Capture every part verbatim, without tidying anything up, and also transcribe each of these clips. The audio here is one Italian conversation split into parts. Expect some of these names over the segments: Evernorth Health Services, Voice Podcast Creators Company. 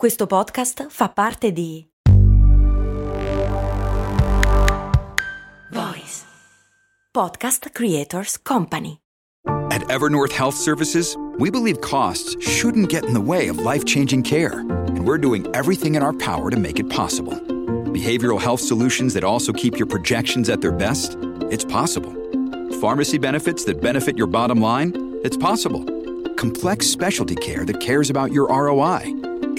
Questo podcast fa parte di Voice Podcast Creators Company. At Evernorth Health Services, we believe costs shouldn't get in the way of life-changing care, and we're doing everything in our power to make it possible. Behavioral health solutions that also keep your projections at their best? It's possible. Pharmacy benefits that benefit your bottom line? It's possible. Complex specialty care that cares about your R O I?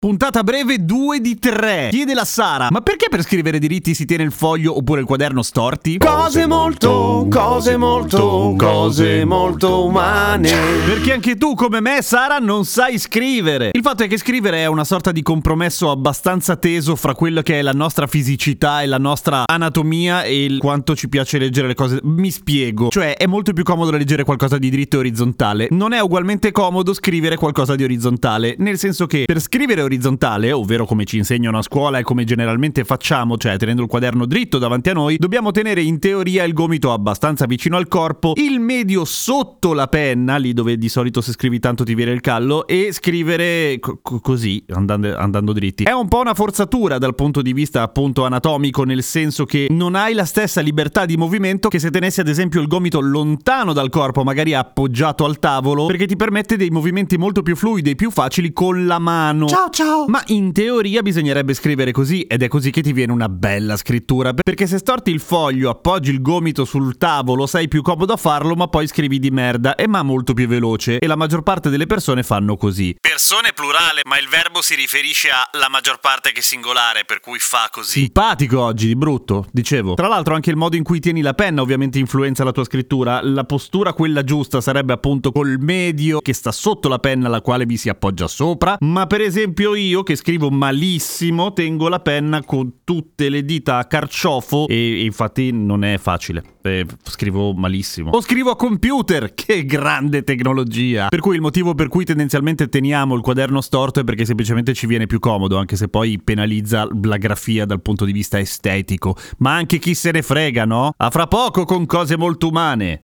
Puntata breve due di tre. Chiede la Sara: ma perché per scrivere diritti si tiene il foglio oppure il quaderno storti? Cose molto, cose molto, cose molto umane. Perché anche tu, come me, Sara, non sai scrivere. Il fatto è che scrivere è una sorta di compromesso abbastanza teso fra quello che è la nostra fisicità e la nostra anatomia e il quanto ci piace leggere le cose. Mi spiego. Cioè, è molto più comodo leggere qualcosa di dritto e orizzontale. Non è ugualmente comodo scrivere qualcosa di orizzontale, nel senso che per scrivere orizzontale, ovvero come ci insegnano a scuola e come generalmente facciamo, cioè tenendo il quaderno dritto davanti a noi, dobbiamo tenere in teoria il gomito abbastanza vicino al corpo, il medio sotto la penna, lì dove di solito se scrivi tanto ti viene il callo, e scrivere co- così, andando, andando dritti. È un po' una forzatura dal punto di vista appunto anatomico, nel senso che non hai la stessa libertà di movimento che se tenessi ad esempio il gomito lontano dal corpo, magari appoggiato al tavolo, perché ti permette dei movimenti molto più fluidi e più facili con la mano. Ciao ciao! Ma in teoria bisognerebbe scrivere così, ed è così che ti viene una bella scrittura, perché se storti il foglio, appoggi il gomito sul tavolo, sei più comodo a farlo, ma poi scrivi di merda, e ma molto più veloce, e la maggior parte delle persone fanno così. Persone plurale, ma il verbo si riferisce alla maggior parte che è singolare, per cui fa così. Simpatico oggi, di brutto, dicevo. Tra l'altro anche il modo in cui tieni la penna ovviamente influenza la tua scrittura. La postura quella giusta sarebbe appunto col medio che sta sotto la penna, alla quale vi si appoggia sopra, ma per esempio io che scrivo malissimo tengo la penna con tutte le dita a carciofo e, e infatti non è facile, eh, scrivo malissimo. O scrivo a computer, che grande tecnologia. Per cui il motivo per cui tendenzialmente teniamo il quaderno storto è perché semplicemente ci viene più comodo, anche se poi penalizza la grafia dal punto di vista estetico. Ma anche chi se ne frega, no? A fra poco con Cose molto umane.